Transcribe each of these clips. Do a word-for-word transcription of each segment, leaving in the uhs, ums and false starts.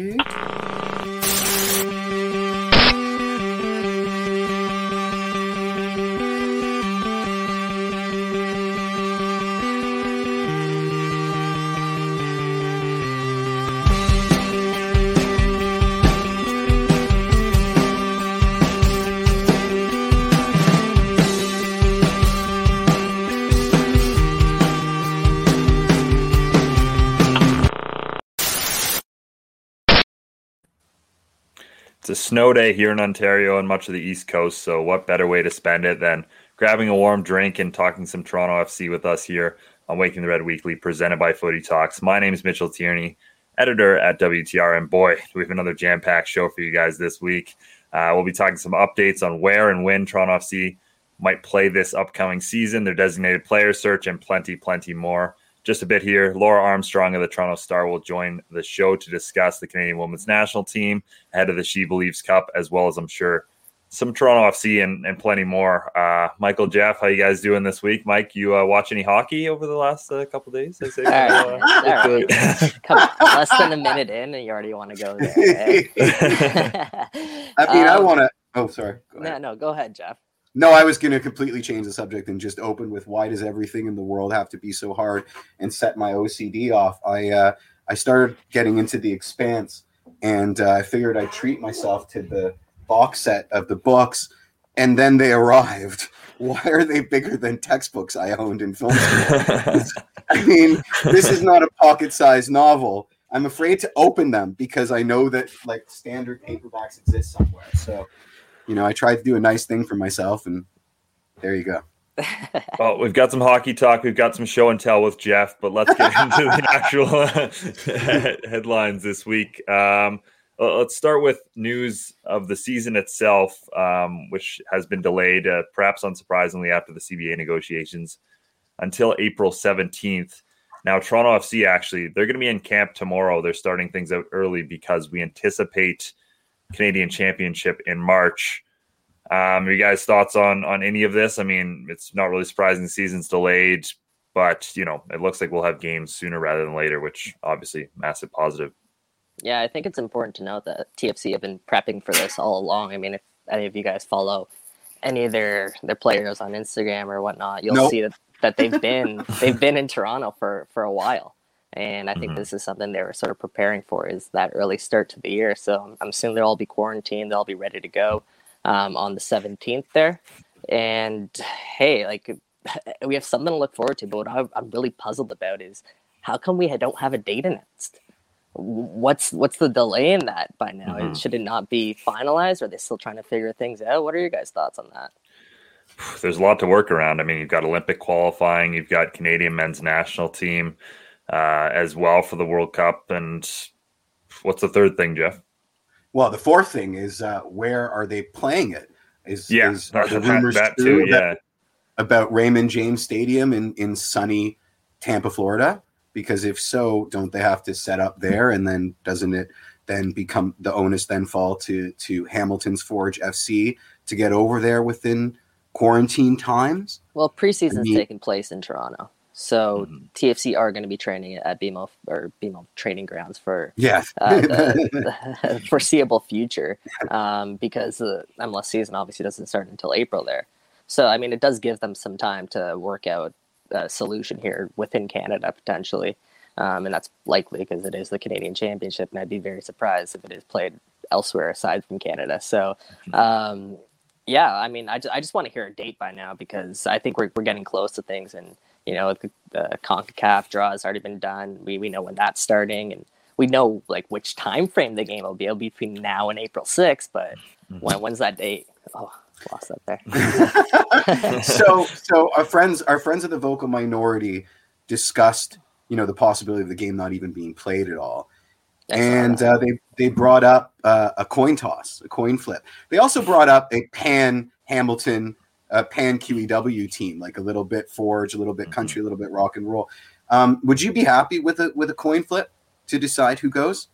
It's a snow day here in Ontario and much of the East Coast, so what better way to spend it than grabbing a warm drink and talking some Toronto F C with us here on Waking the Red Weekly, presented by Footy Talks. My name is Mitchell Tierney, editor at W T R, and boy, do we have another jam-packed show for you guys this week. Uh, we'll be talking some updates on where and when Toronto F C might play this upcoming season, their designated player search, and plenty, plenty more. Just a bit here, Laura Armstrong of the Toronto Star will join the show to discuss the Canadian Women's National Team ahead of the She Believes Cup, as well as, I'm sure, some Toronto F C and, and plenty more. Uh, Michael, Jeff, how you guys doing this week? Mike, you uh, watch any hockey over the last uh, couple days? I say, all right, uh, Come on, less than a minute in, and you already want to go there. Right? I mean, um, I want to – oh, sorry. Go no, no, go ahead, Jeff. No, I was going to completely change the subject and just open with, why does everything in the world have to be so hard, and set my O C D off? I uh, I started getting into The Expanse, and uh, I figured I'd treat myself to the box set of the books, and then they arrived. Why are they bigger than textbooks I owned in film school? I mean, this is not a pocket-sized novel. I'm afraid to open them because I know that like standard paperbacks exist somewhere, so... You know, I tried to do a nice thing for myself, and there you go. Well, we've got some hockey talk. We've got some show and tell with Jeff, but let's get into the actual headlines this week. Um, let's start with news of the season itself, um, which has been delayed, uh, perhaps unsurprisingly, after the C B A negotiations until April seventeenth. Now, Toronto F C, actually, they're going to be in camp tomorrow. They're starting things out early because we anticipate Canadian Championship in March. Um, you guys thoughts on on any of this? I mean, it's not really surprising the season's delayed, but you know, it looks like we'll have games sooner rather than later, which obviously massive positive. Yeah, I think it's important to note that T F C have been prepping for this all along. I mean, if any of you guys follow any of their their players on Instagram or whatnot, you'll nope. see that, that they've been they've been in Toronto for for a while. And I think mm-hmm. this is something they were sort of preparing for, is that early start to the year. So I'm assuming they'll all be quarantined. They'll all be ready to go um, on the seventeenth there. And hey, like we have something to look forward to. But what I'm really puzzled about is how come we don't have a date announced? What's what's the delay in that by now? Mm-hmm. Should it not be finalized? Are they still trying to figure things out? What are your guys' thoughts on that? There's a lot to work around. I mean, you've got Olympic qualifying. You've got Canadian men's national team. Uh, as well for the World Cup. And what's the third thing, Jeff? Well, the fourth thing is uh, where are they playing it? Is, yeah, is that, the rumors that, that too, yeah. about, about Raymond James Stadium in, in sunny Tampa, Florida? Because if so, don't they have to set up there? And then doesn't it then become the onus then fall to, to Hamilton's Forge F C to get over there within quarantine times? Well, preseason's I mean, taking place in Toronto. So mm-hmm. T F C are going to be training at B M O or B M O training grounds for yes. uh, the, the foreseeable future um, because the M L S season obviously doesn't start until April there. So, I mean, it does give them some time to work out a solution here within Canada potentially. Um, and that's likely because it is the Canadian Championship, and I'd be very surprised if it is played elsewhere aside from Canada. So, um, yeah, I mean, I just, I just want to hear a date by now because I think we're we're getting close to things. And you know, the, the CONCACAF draw has already been done. We we know when that's starting, and we know like which time frame the game will be. It'll be between now and April sixth. But when when's that date? Oh, lost that there. so so our friends our friends of the vocal minority discussed, you know, the possibility of the game not even being played at all, and uh, they they brought up uh, a coin toss, a coin flip. They also brought up a pan Hamilton. A pan Q E W team, like a little bit Forge, a little bit country, a little bit rock and roll. Um, would you be happy with a with a coin flip to decide who goes?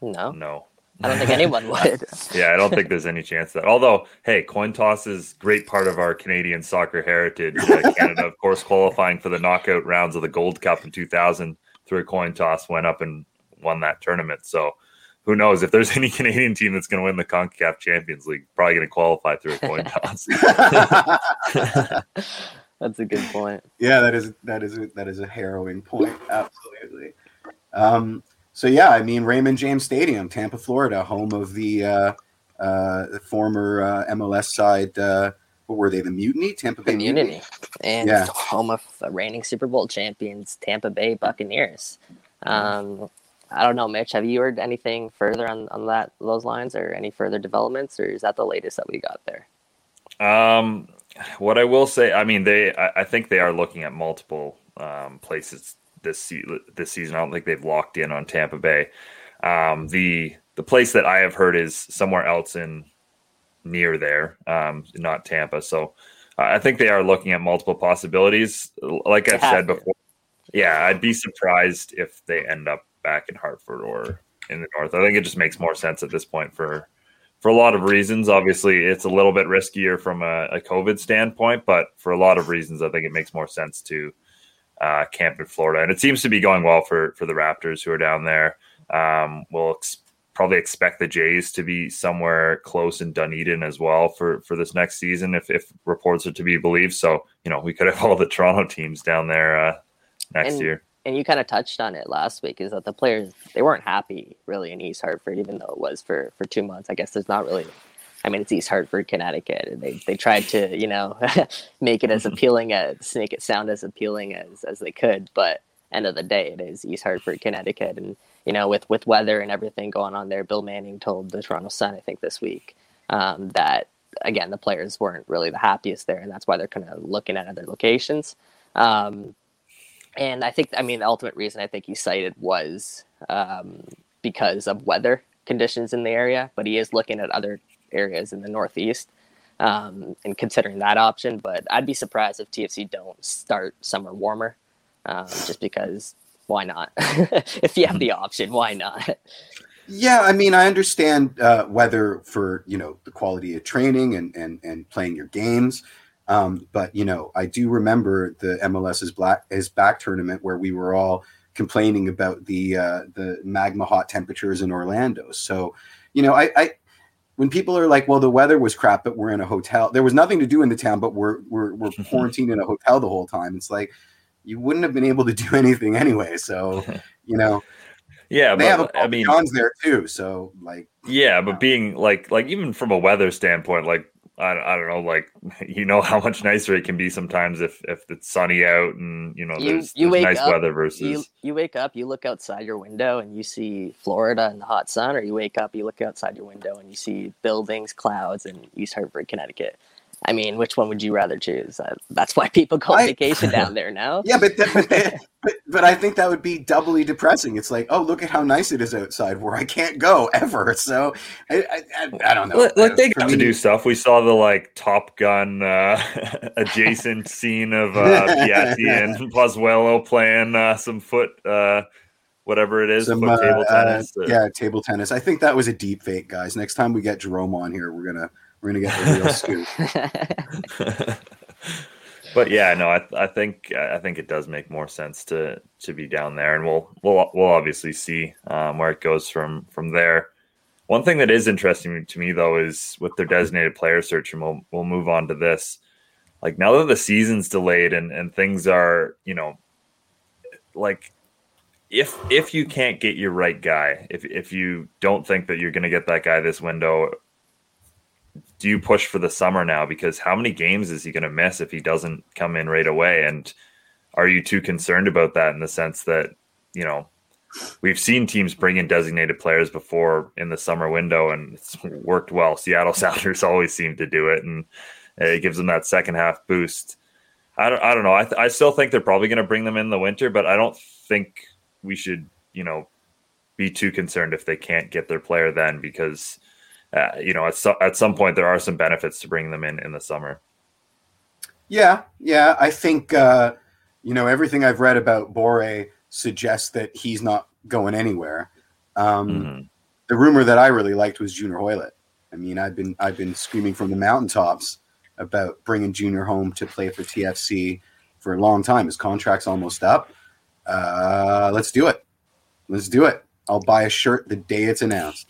No, no, I don't think anyone would. Yeah, I don't think there's any chance of that. Although, hey, coin toss is a great part of our Canadian soccer heritage. Uh, Canada, of course, qualifying for the knockout rounds of the Gold Cup in two thousand through a coin toss, went up and won that tournament. So who knows if there's any Canadian team that's going to win the CONCACAF Champions League, probably going to qualify through a coin toss. That's a good point. Yeah, that is that is a, that is a harrowing point. Absolutely. Um, so yeah, I mean Raymond James Stadium, Tampa, Florida, home of the uh, uh, the former uh, M L S side. Uh, what were they? The Mutiny, Tampa Bay Mutiny, Mutiny. and yeah. home of the reigning Super Bowl champions, Tampa Bay Buccaneers. Um, I don't know, Mitch. Have you heard anything further on, on that those lines, or any further developments, or is that the latest that we got there? Um, what I will say, I mean, they. I, I think they are looking at multiple um, places this se- this season. I don't think they've locked in on Tampa Bay. Um, the the place that I have heard is somewhere else in near there, um, not Tampa. So uh, I think they are looking at multiple possibilities. Like I've said before, yeah, I'd be surprised if they end up back in Hartford or in the north. I think it just makes more sense at this point for for a lot of reasons. Obviously, it's a little bit riskier from a, a COVID standpoint, but for a lot of reasons, I think it makes more sense to uh, camp in Florida. And it seems to be going well for for the Raptors who are down there. Um, we'll ex- probably expect the Jays to be somewhere close in Dunedin as well for for this next season, if, if reports are to be believed. So, you know, we could have all the Toronto teams down there uh, next and- year. And you kind of touched on it last week, is that the players, they weren't happy really in East Hartford, even though it was for, for two months. I guess there's not really, I mean, it's East Hartford, Connecticut, and they, they tried to, you know, make it as appealing as, make it sound as appealing as, as they could. But end of the day, it is East Hartford, Connecticut. And, you know, with, with weather and everything going on there, Bill Manning told the Toronto Sun, I think this week, um, that, again, the players weren't really the happiest there. And that's why they're kind of looking at other locations. Um, And I think, I mean, the ultimate reason I think he cited was um, because of weather conditions in the area, but he is looking at other areas in the Northeast um, and considering that option. But I'd be surprised if T F C don't start somewhere warmer, um, just because why not? If you have the option, why not? Yeah, I mean, I understand uh, weather for, you know, the quality of training and, and, and playing your games. Um, but, you know, I do remember the MLS's black is back tournament where we were all complaining about the uh, the magma hot temperatures in Orlando. So, you know, I, I when people are like, well, the weather was crap, but we're in a hotel. There was nothing to do in the town, but we're we're, we're quarantined in a hotel the whole time. It's like you wouldn't have been able to do anything anyway. So, you know. Yeah, they but, have a I mean, John's there, too. So like. Yeah, but know. being like like even from a weather standpoint, like. I don't know, like, you know how much nicer it can be sometimes if, if it's sunny out and, you know, you, there's, you there's nice up, weather versus... You, you wake up, you look outside your window and you see Florida and the hot sun, or you wake up, you look outside your window and you see buildings, clouds, and East Hartford, Connecticut. I mean, which one would you rather choose? Uh, that's why people go on vacation down there now. Yeah, but, that, but, that, but but I think that would be doubly depressing. It's like, oh, look at how nice it is outside where I can't go ever. So I I, I, I don't know. Like, like they got to do stuff. We saw the like Top Gun uh, adjacent scene of uh, Piatti and Pozuelo playing uh, some foot. Uh, Whatever it is, Some, uh, table tennis. Uh, or... Yeah, table tennis. I think that was a deep fake, guys. Next time we get Jerome on here, we're gonna we're gonna get the real scoop. But yeah, no, I I think I think it does make more sense to to be down there, and we'll we'll we'll obviously see um, where it goes from from there. One thing that is interesting to me though is with their designated player search, and we'll we'll move on to this. Like now that the season's delayed and and things are, you know, like. If if you can't get your right guy, if if you don't think that you're going to get that guy this window, do you push for the summer now? Because how many games is he going to miss if he doesn't come in right away? And are you too concerned about that in the sense that, you know, we've seen teams bring in designated players before in the summer window and it's worked well. Seattle Sounders always seem to do it, and it gives them that second half boost. I don't, I don't know. I, th- I still think they're probably going to bring them in the winter, but I don't think... we should, you know, be too concerned if they can't get their player then, because, uh, you know, at, so, at some point there are some benefits to bring them in in the summer. Yeah. Yeah. I think, uh, you know, everything I've read about Boré suggests that he's not going anywhere. Um, mm-hmm. The rumor that I really liked was Junior Hoilett. I mean, I've been, I've been screaming from the mountaintops about bringing Junior home to play for T F C for a long time. His contract's almost up. Uh, let's do it. Let's do it. I'll buy a shirt the day it's announced.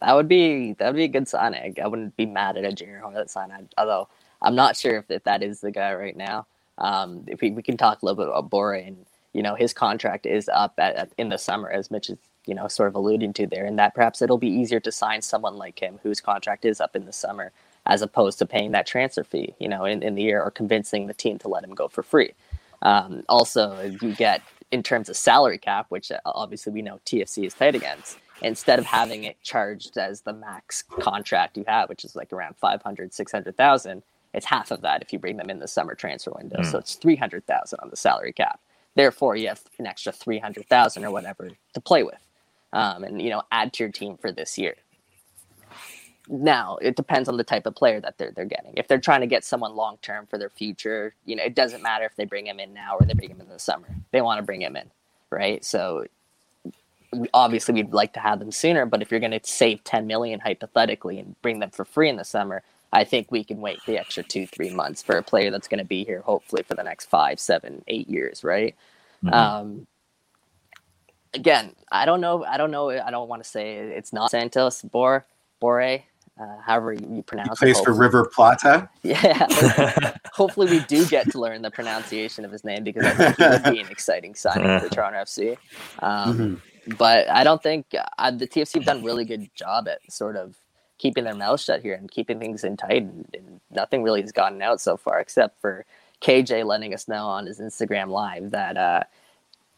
That would be that would be a good signing. I wouldn't be mad at a Junior Hoilett signing, although I'm not sure if, if that is the guy right now. Um, if we, we can talk a little bit about Boré, and you know his contract is up at, at, in the summer, as Mitch is you know sort of alluding to there, and that perhaps it'll be easier to sign someone like him whose contract is up in the summer, as opposed to paying that transfer fee, you know, in, in the year, or convincing the team to let him go for free. Um, also, you get in terms of salary cap, which obviously we know T F C is tight against. Instead of having it charged as the max contract you have, which is like around five hundred, six hundred thousand, it's half of that if you bring them in the summer transfer window. Mm. So it's three hundred thousand on the salary cap. Therefore, you have an extra three hundred thousand or whatever to play with, um, and you know add to your team for this year. Now, it depends on the type of player that they're they're getting. If they're trying to get someone long-term for their future, you know, it doesn't matter if they bring him in now or they bring him in the summer. They want to bring him in, right? So obviously we'd like to have them sooner, but if you're going to save ten million dollars hypothetically and bring them for free in the summer, I think we can wait the extra two, three months for a player that's going to be here hopefully for the next five, seven, eight years, right? Mm-hmm. Um Again, I don't know. I don't know. I don't want to say it's not Santos, Boré, Boré. Uh, however you pronounce he plays it. Plays for River Plata? Yeah. Hopefully we do get to learn the pronunciation of his name, because I think it would be an exciting signing for Toronto F C. Um, mm-hmm. But I don't think uh, the T F C have done a really good job at sort of keeping their mouth shut here and keeping things in tight. And, and nothing really has gotten out so far, except for K J letting us know on his Instagram Live that uh,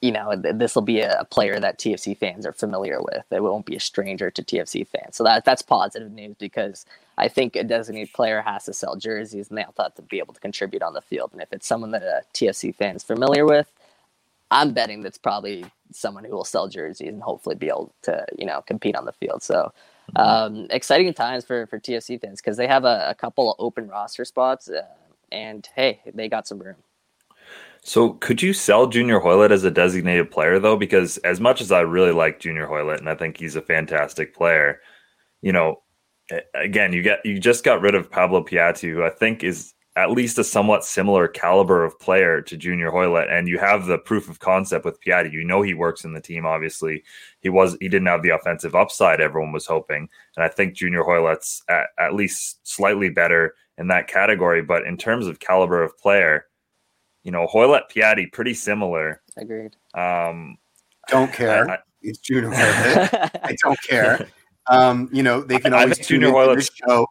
you know, this will be a player that T F C fans are familiar with. It won't be a stranger to T F C fans. So that that's positive news, because I think a designated player has to sell jerseys and they'll have to be able to contribute on the field. And if it's someone that a T F C fan is familiar with, I'm betting that's probably someone who will sell jerseys and hopefully be able to, you know, compete on the field. So um, exciting times for, for T F C fans, because they have a, a couple of open roster spots uh, and, hey, they got some room. So could you sell Junior Hoilett as a designated player, though? Because as much as I really like Junior Hoilett and I think he's a fantastic player, you know, again, you get you just got rid of Pablo Piatti, who I think is at least a somewhat similar caliber of player to Junior Hoilett, and you have the proof of concept with Piatti. You know he works in the team, obviously. He was he didn't have the offensive upside everyone was hoping, and I think Junior Hoilett's at, at least slightly better in that category. But in terms of caliber of player, you know, Hoilett, Piatti, pretty similar. Agreed. Um, don't care. I, I, it's Junior Hoilett. I don't care. Um, you know, they can I, always I tune into this show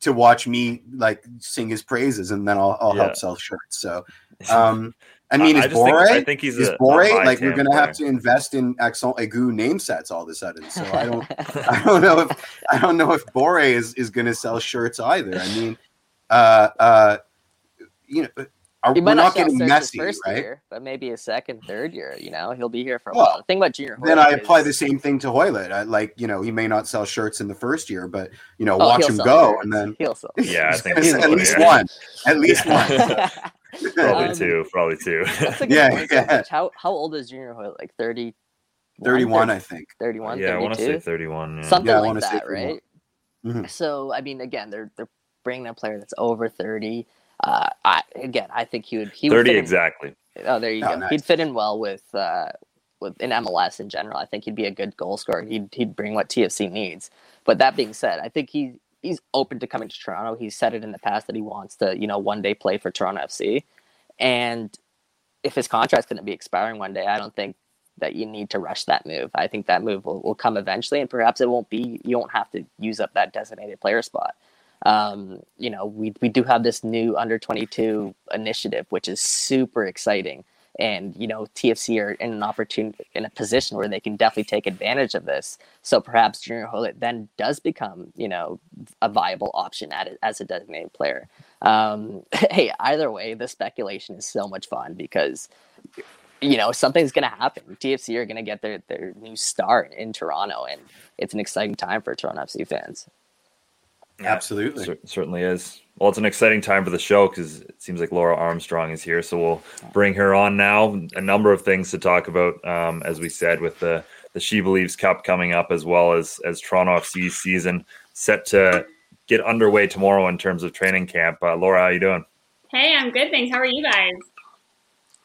to watch me, like, sing his praises, and then I'll, I'll yeah. help sell shirts. So, um, I mean, I, is Boré? I think he's is a, Boré, a like, we're going to have to invest in Axon Agu name sets all of a sudden. So I don't, I don't know if I don't know if Boré is, is going to sell shirts either. I mean, uh, uh, you know. Are, we're not getting messy, first right? Year, but maybe a second, third year, you know, he'll be here for a well, while. The thing about Junior Hoilett, then I apply is, the same thing to Hoilett. I like, you know, he may not sell shirts in the first year, but you know, oh, watch him go, shirts. And then he'll sell. Yeah, I think at least year. one, at least yeah. one. probably um, two, probably two. That's a good yeah, point. yeah. How how old is Junior Hoilett? Like thirty, thirty-one, I think. Thirty-one. Yeah, thirty-two? I want to say thirty-one. Yeah. Something yeah, like that, right? Mm-hmm. So I mean, again, they're they're bringing a player that's over thirty. Uh, I, again, I think he would. He would thirty exactly. In, oh, there you oh, go. Nice. He'd fit in well with uh, with in M L S in general. I think he'd be a good goal scorer. He'd he'd bring what T F C needs. But that being said, I think he he's open to coming to Toronto. He's said it in the past that he wants to, you know, one day play for Toronto F C. And if his contract's going to be expiring one day, I don't think that you need to rush that move. I think that move will, will come eventually, and perhaps it won't be. You won't have to use up that designated player spot. Um, you know, we we do have this new under twenty-two initiative, which is super exciting. And, you know, T F C are in an opportunity, in a position where they can definitely take advantage of this. So perhaps Junior Hoilett then does become, you know, a viable option at, as a designated player. Um, hey, either way, the speculation is so much fun because, you know, something's going to happen. T F C are going to get their, their new star in Toronto, and it's an exciting time for Toronto F C fans. Yeah, absolutely. It certainly is. Well, it's an exciting time for the show because it seems like Laura Armstrong is here. So we'll bring her on now. A number of things to talk about, um, as we said, with the, the She Believes Cup coming up, as well as, as Toronto F C's season set to get underway tomorrow in terms of training camp. Uh, Laura, how you doing? Hey, I'm good, thanks. How are you guys?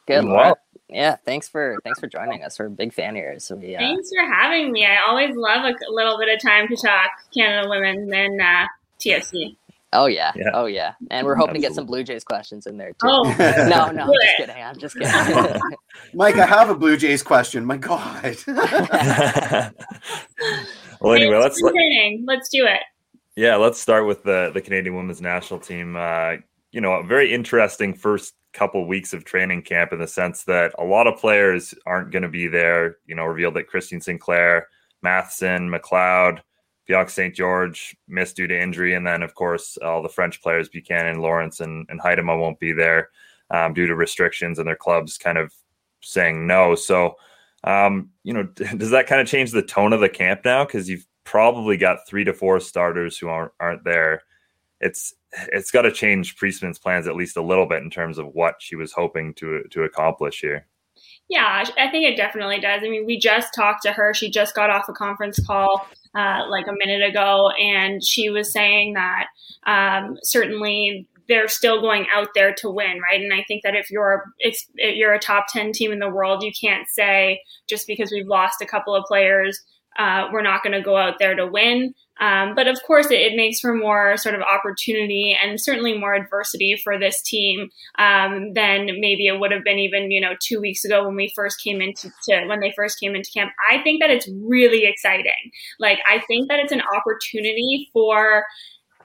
Good, Laura. Yeah, thanks for thanks for joining us. We're big fan here. So we, uh, thanks for having me. I always love a little bit of time to talk Canada Women and uh, T F C. Oh, yeah. yeah. Oh, yeah. And we're hoping Absolutely. to get some Blue Jays questions in there, too. Oh, no, no, I'm just kidding. I'm just kidding. Mike, I have a Blue Jays question. My God. Well, anyway, let's, let, let's do it. Yeah, let's start with the, the Canadian Women's National Team. Uh, you know, a very interesting first couple weeks of training camp in the sense that a lot of players aren't going to be there. You know, revealed that Christine Sinclair, Matheson, McLeod, Pioc Saint George missed due to injury. And then, of course, all the French players, Buchanan, Lawrence, and, and Heidema won't be there um, due to restrictions and their clubs kind of saying no. So, um, you know, does that kind of change the tone of the camp now? Because you've probably got three to four starters who aren't, aren't there. It's It's got to change Priestman's plans at least a little bit in terms of what she was hoping to to accomplish here. Yeah, I think it definitely does. I mean, we just talked to her. She just got off a conference call uh, like a minute ago, and she was saying that um, certainly they're still going out there to win, right? And I think that if you're if you're a top ten team in the world, you can't say just because we've lost a couple of players, uh, we're not going to go out there to win. Um, but of course, it, it makes for more sort of opportunity and certainly more adversity for this team um, than maybe it would have been even, you know, two weeks ago when we first came into to, when they first came into camp. I think that it's really exciting. Like, I think that it's an opportunity for.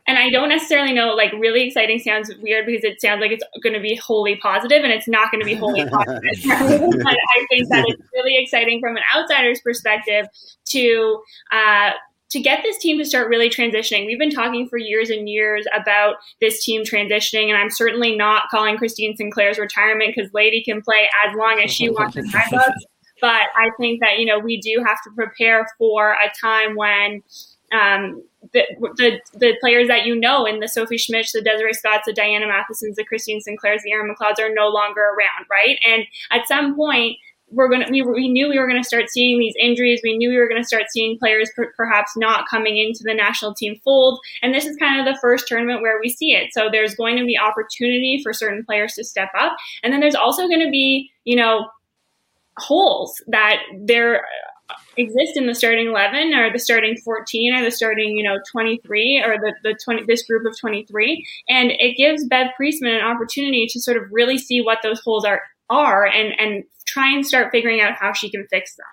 And I don't necessarily know, like, really exciting sounds weird because it sounds like it's going to be wholly positive, and it's not going to be wholly positive. But I think that it's really exciting from an outsider's perspective to uh, to get this team to start really transitioning. We've been talking for years and years about this team transitioning, and I'm certainly not calling Christine Sinclair's retirement because Lady can play as long as she wants to time up. But I think that, you know, we do have to prepare for a time when um, – The, the the players that you know in the Sophie Schmitz, the Desiree Scotts, the Diana Mathesons, the Christine Sinclairs, the Erin McLeods are no longer around, right? And at some point, we're gonna we, we knew we were gonna start seeing these injuries. We knew we were gonna start seeing players per, perhaps not coming into the national team fold. And this is kind of the first tournament where we see it. So there's going to be opportunity for certain players to step up, and then there's also going to be, you know, holes that they're. exist in the starting eleven or the starting fourteen or the starting, you know, twenty-three or the, the twenty, this group of twenty-three. And it gives Bev Priestman an opportunity to sort of really see what those holes are, are and, and try and start figuring out how she can fix them.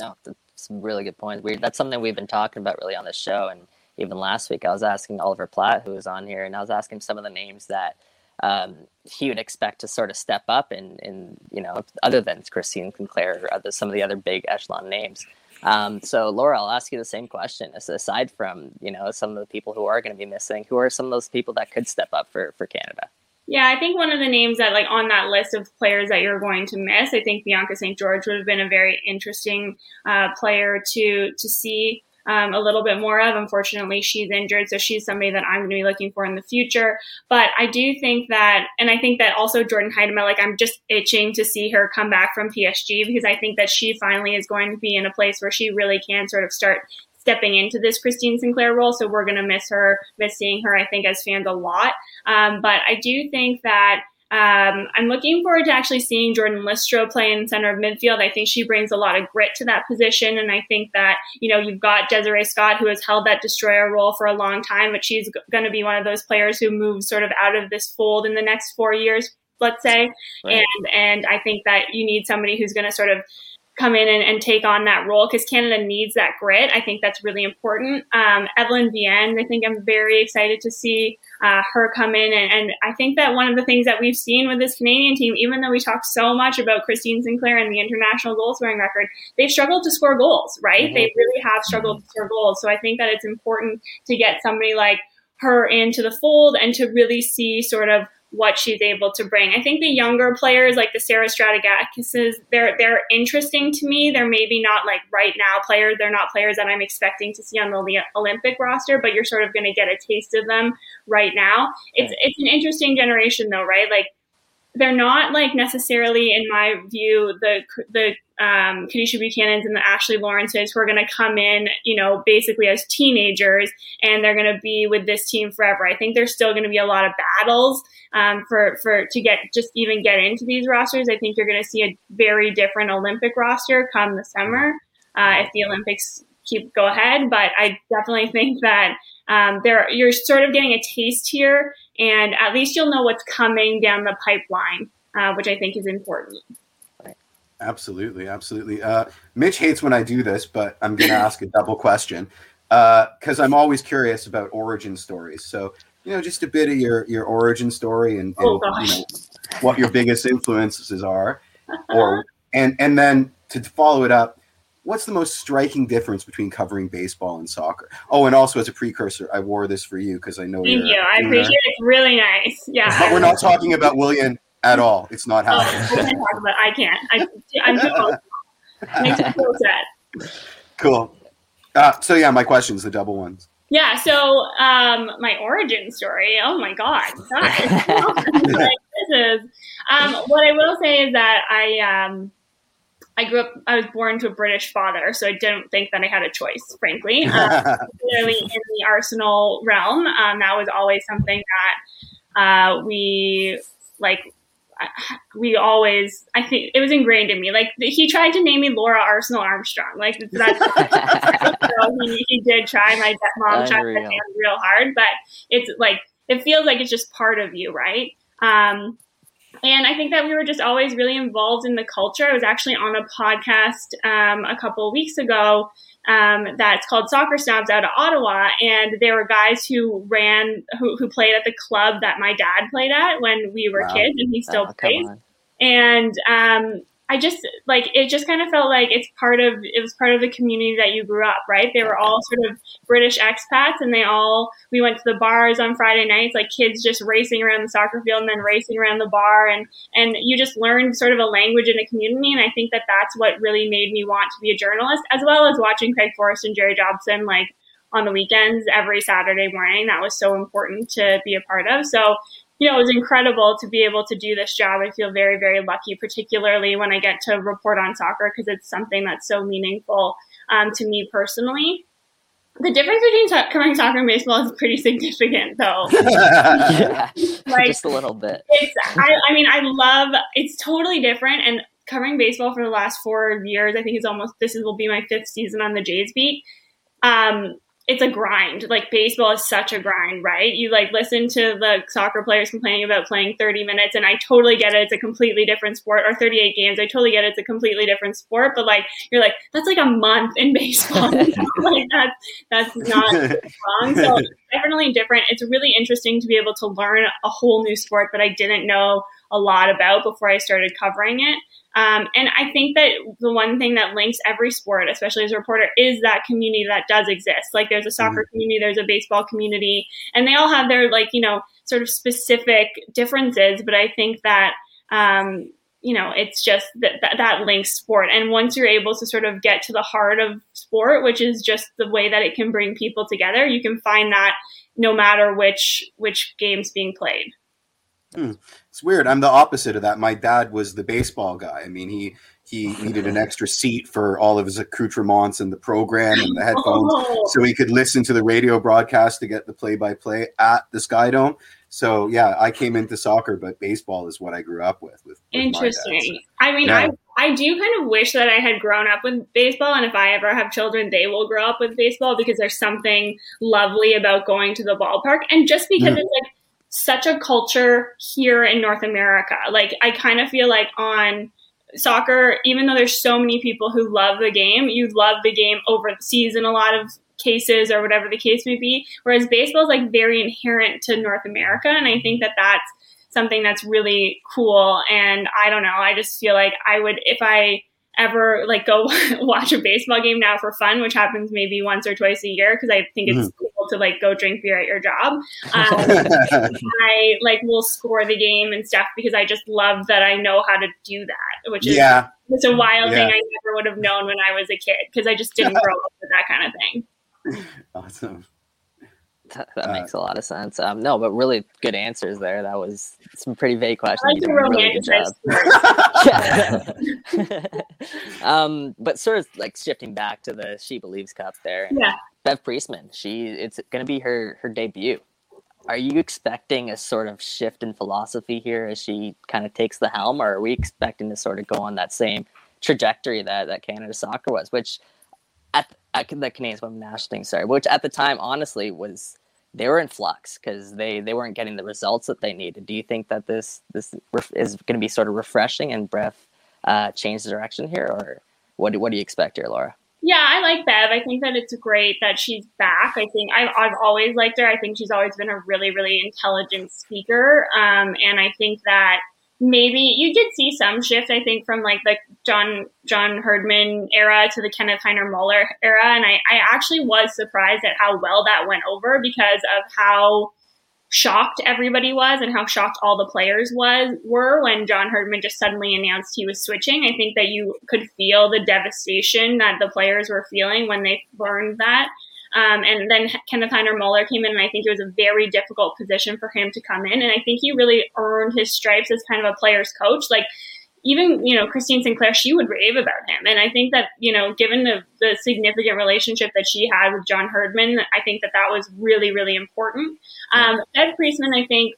No, that's some really good points. We, that's something we've been talking about really on the show. And even last week I was asking Oliver Platt, who was on here, and I was asking some of the names that um, he would expect to sort of step up and, and, you know, other than Christine Sinclair or other, some of the other big echelon names. Um, so Laura, I'll ask you the same question. As, aside from, you know, some of the people who are going to be missing, who are some of those people that could step up for, for Canada? Yeah, I think one of the names that, like, on that list of players that you're going to miss, I think Bianca Saint George would have been a very interesting, uh, player to, to see. Um, a little bit more of. Unfortunately, she's injured, so she's somebody that I'm going to be looking for in the future. But I do think that, and I think that also Jordan Heidema, like, I'm just itching to see her come back from P S G because I think that she finally is going to be in a place where she really can sort of start stepping into this Christine Sinclair role. So we're going to miss her, miss seeing her, I think, as fans a lot. Um, but I do think that Um, I'm looking forward to actually seeing Jordan Listro play in center of midfield. I think she brings a lot of grit to that position. And I think that, you know, you've got Desiree Scott, who has held that destroyer role for a long time, but she's g- going to be one of those players who moves sort of out of this fold in the next four years, let's say. Right. And, and I think that you need somebody who's going to sort of come in and, and take on that role because Canada needs that grit. I think that's really important. Um, Evelyn Vienne, I think I'm very excited to see uh, her come in. And, and I think that one of the things that we've seen with this Canadian team, even though we talked so much about Christine Sinclair and the international goal scoring record, they've struggled to score goals, right? Mm-hmm. They really have struggled to score goals. So I think that it's important to get somebody like her into the fold and to really see sort of what she's able to bring. I think the younger players, like the Sarah Stratigakises, they're they're interesting to me. They're maybe not, like, right now players. They're not players that I'm expecting to see on the Olympic roster, but you're sort of going to get a taste of them right now. It's it's an interesting generation, though, right? Like, they're not, like, necessarily, in my view, the the um, Kadisha Buchanan's and the Ashley Lawrence's, who are going to come in, you know, basically as teenagers, and they're going to be with this team forever. I think there's still going to be a lot of battles um, for, for to get just even get into these rosters. I think you're going to see a very different Olympic roster come the summer uh, if the Olympics keep go ahead. But I definitely think that um, there you're sort of getting a taste here, and at least you'll know what's coming down the pipeline, uh, which I think is important. Absolutely, absolutely. Uh, Mitch hates when I do this, but I'm going to ask a double question because uh, I'm always curious about origin stories. So, you know, just a bit of your, your origin story and, and oh, you know, what your biggest influences are, or and and then to follow it up, what's the most striking difference between covering baseball and soccer? Oh, and also as a precursor, I wore this for you because I know. Thank you. I appreciate it. It's really nice. Yeah, but we're not talking about William. At all, it's not happening. Oh, I can't. I, I'm too upset. Cool. Uh, so yeah, my questions, the double ones. Yeah. So um, my origin story. Oh my God. Like, this is um, what I will say is that I um, I grew up. I was born to a British father, so I don't think that I had a choice, frankly. Um, particularly in the Arsenal realm, um, that was always something that uh, we like. We always, I think it was ingrained in me. Like he tried to name me Laura Arsenal Armstrong. Like that's, so he, he did try. My mom tried to name me real hard, but it's like it feels like it's just part of you, right? Um, and I think that we were just always really involved in the culture. I was actually on a podcast um, a couple of weeks ago um, that's called Soccer Snobs out of Ottawa, and there were guys who ran who, who played at the club that my dad played at when we were wow. kids, and he still oh, plays. And um, I just like it just kind of felt like it's part of it was part of the community that you grew up, right? They were all sort of British expats, and they all we went to the bars on Friday nights, like kids just racing around the soccer field and then racing around the bar, and and you just learned sort of a language and a community. And I think that that's what really made me want to be a journalist, as well as watching Craig Forrest and Jerry Jobson like on the weekends every Saturday morning. That was so important to be a part of. So, you know, it was incredible to be able to do this job. I feel very, very lucky, particularly when I get to report on soccer, because it's something that's so meaningful um, to me personally. The difference between so- covering soccer and baseball is pretty significant, though. yeah, like, just a little bit. It's, I, I mean, I love, it's totally different. And covering baseball for the last four years, I think it's almost, this is, will be my fifth season on the Jays beat. Um, It's a grind. Like baseball is such a grind, right? You like listen to the soccer players complaining about playing thirty minutes, and I totally get it. It's a completely different sport, or thirty-eight games. I totally get it. It's a completely different sport, but like you're like that's like a month in baseball. Like that's that's not long. So it's definitely different. It's really interesting to be able to learn a whole new sport that I didn't know a lot about before I started covering it. Um, and I think that the one thing that links every sport, especially as a reporter, is that community that does exist. Like there's a soccer mm-hmm. community, there's a baseball community, and they all have their like, you know, sort of specific differences. But I think that, um, you know, it's just that, that that links sport. And once you're able to sort of get to the heart of sport, which is just the way that it can bring people together, you can find that no matter which which game's being played. Hmm. It's weird. I'm the opposite of that. My dad was the baseball guy. I mean, he he needed an extra seat for all of his accoutrements and the program and the headphones, oh. so he could listen to the radio broadcast to get the play-by-play at the Sky Dome. So yeah, I came into soccer, but baseball is what I grew up with. with, with Interesting. My dad, so. I mean, yeah. I I do kind of wish that I had grown up with baseball, and if I ever have children, they will grow up with baseball, because there's something lovely about going to the ballpark, and just because mm. it's like. Such a culture here in North America. Like I kind of feel like on soccer, even though there's so many people who love the game, you love the game over the season, a lot of cases or whatever the case may be. Whereas baseball is like very inherent to North America. And I think that that's something that's really cool. And I don't know, I just feel like I would, if I ever like go watch a baseball game now for fun, which happens maybe once or twice a year, because I think it's mm. cool to like go drink beer at your job. Um, I like will score the game and stuff, because I just love that I know how to do that, which is yeah. it's a wild yeah. thing I never would have known when I was a kid, because I just didn't grow up with that kind of thing. Awesome. That, that uh, makes a lot of sense. Um, no, but really good answers there. That was some pretty vague questions. I like you did a really good job. yeah. um, but sort of like shifting back to the She Believes Cup there. Yeah. Bev Priestman, she it's going to be her her debut. Are you expecting a sort of shift in philosophy here as she kind of takes the helm, or are we expecting to sort of go on that same trajectory that, that Canada Soccer was, which at, at the Canadian Women's National Team, sorry, which at the time, honestly, was they were in flux because they, they weren't getting the results that they needed. Do you think that this this is going to be sort of refreshing and Bev uh, change the direction here, or what do, what do you expect here, Laura? Yeah, I like Bev. I think that it's great that she's back. I think I've, I've always liked her. I think she's always been a really, really intelligent speaker. Um, and I think that maybe you did see some shift, I think, from like the John John Herdman era to the Kenneth Heiner-Moller era. And I, I actually was surprised at how well that went over because of how shocked everybody was and how shocked all the players was were when John Herdman just suddenly announced he was switching. I think that you could feel the devastation that the players were feeling when they learned that. Um, and then Kenneth Heiner-Moller came in, and I think it was a very difficult position for him to come in. And I think he really earned his stripes as kind of a player's coach. Like, even, you know, Christine Sinclair, she would rave about him. And I think that, you know, given the, the significant relationship that she had with John Herdman, I think that that was really, really important. Um, Bev Priestman, I think,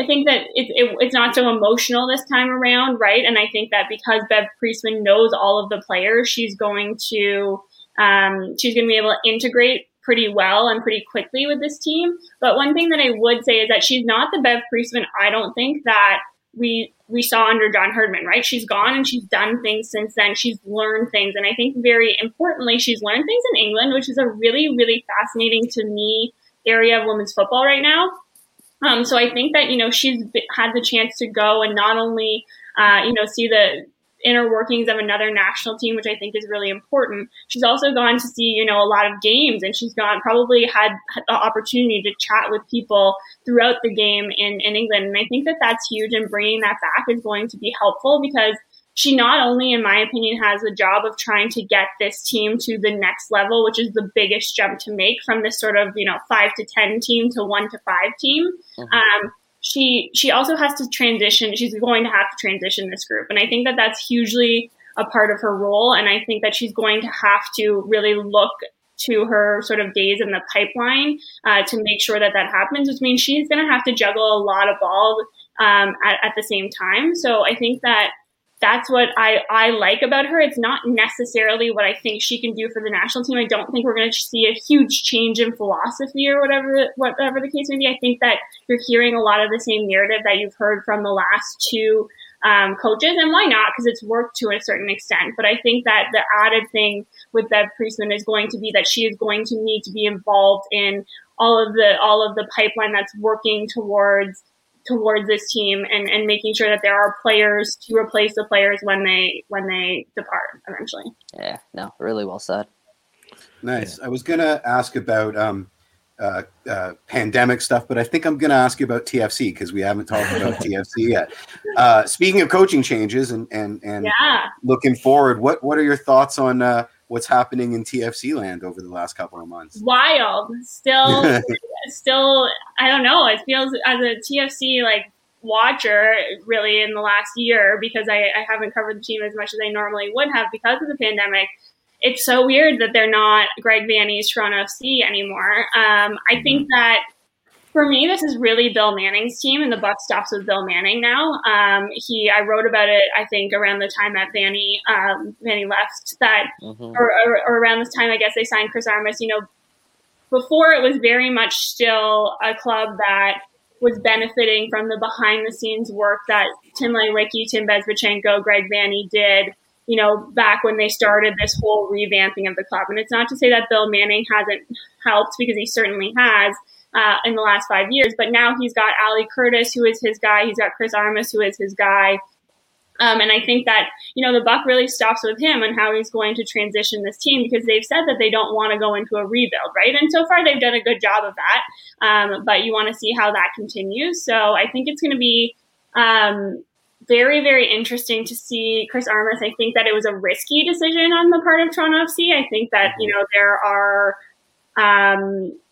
I think that it, it, it's not so emotional this time around, right? And I think that because Bev Priestman knows all of the players, she's going to, um, she's going to be able to integrate pretty well and pretty quickly with this team. But one thing that I would say is that she's not the Bev Priestman, I don't think, that we we saw under John Herdman, right? She's gone and she's done things since then. She's learned things. And I think very importantly, she's learned things in England, which is a really, really fascinating to me area of women's football right now. Um, so I think that, you know, she's had the chance to go and not only, uh, you know, see the inner workings of another national team, which I think is really important. She's also gone to see, you know, a lot of games, and she's gone probably had, had the opportunity to chat with people throughout the game in, in England. And I think that that's huge, and bringing that back is going to be helpful because she not only, in my opinion, has the job of trying to get this team to the next level, which is the biggest jump to make from this sort of, you know, five to ten team to one to five team. Mm-hmm. Um, she she also has to transition. She's going to have to transition this group. And I think that that's hugely a part of her role. And I think that she's going to have to really look to her sort of days in the pipeline uh, to make sure that that happens, which means she's going to have to juggle a lot of balls um, at, at the same time. So I think that that's what I, I like about her. It's not necessarily what I think she can do for the national team. I don't think we're going to see a huge change in philosophy or whatever whatever the case may be. I think that you're hearing a lot of the same narrative that you've heard from the last two um, coaches, and why not? Because it's worked to a certain extent. But I think that the added thing with Bev Priestman is going to be that she is going to need to be involved in all of the all of the pipeline that's working towards towards this team and, and making sure that there are players to replace the players when they when they depart eventually. Yeah, no, really well said. Nice. Yeah. I was going to ask about um, uh, uh, pandemic stuff, but I think I'm going to ask you about T F C because we haven't talked about T F C yet. Uh, speaking of coaching changes and and, and yeah. looking forward, what, what are your thoughts on uh, what's happening in T F C land over the last couple of months? Wild. Still... Still, I don't know. It feels as a T F C like watcher really in the last year because I, I haven't covered the team as much as I normally would have because of the pandemic. It's so weird that they're not Greg Vanney's Toronto F C anymore. Um, I think that for me, this is really Bill Manning's team, and the buck stops with Bill Manning now. Um, he, I wrote about it, I think, around the time that Vanney um, Vanney left, that mm-hmm. or, or, or around this time, I guess they signed Chris Armas. You know. Before, it was very much still a club that was benefiting from the behind-the-scenes work that Tim Lewicki, Tim Bezbachenko, Greg Vanney did, you know, back when they started this whole revamping of the club. And it's not to say that Bill Manning hasn't helped, because he certainly has uh, in the last five years. But now he's got Ali Curtis, who is his guy. He's got Chris Armas, who is his guy. Um, and I think that, you know, the buck really stops with him and how he's going to transition this team, because they've said that they don't want to go into a rebuild, right? And so far they've done a good job of that, um, but you want to see how that continues. So I think it's going to be um, very, very interesting to see Chris Armas. I think that it was a risky decision on the part of Toronto F C. I think that, you know, there are um, –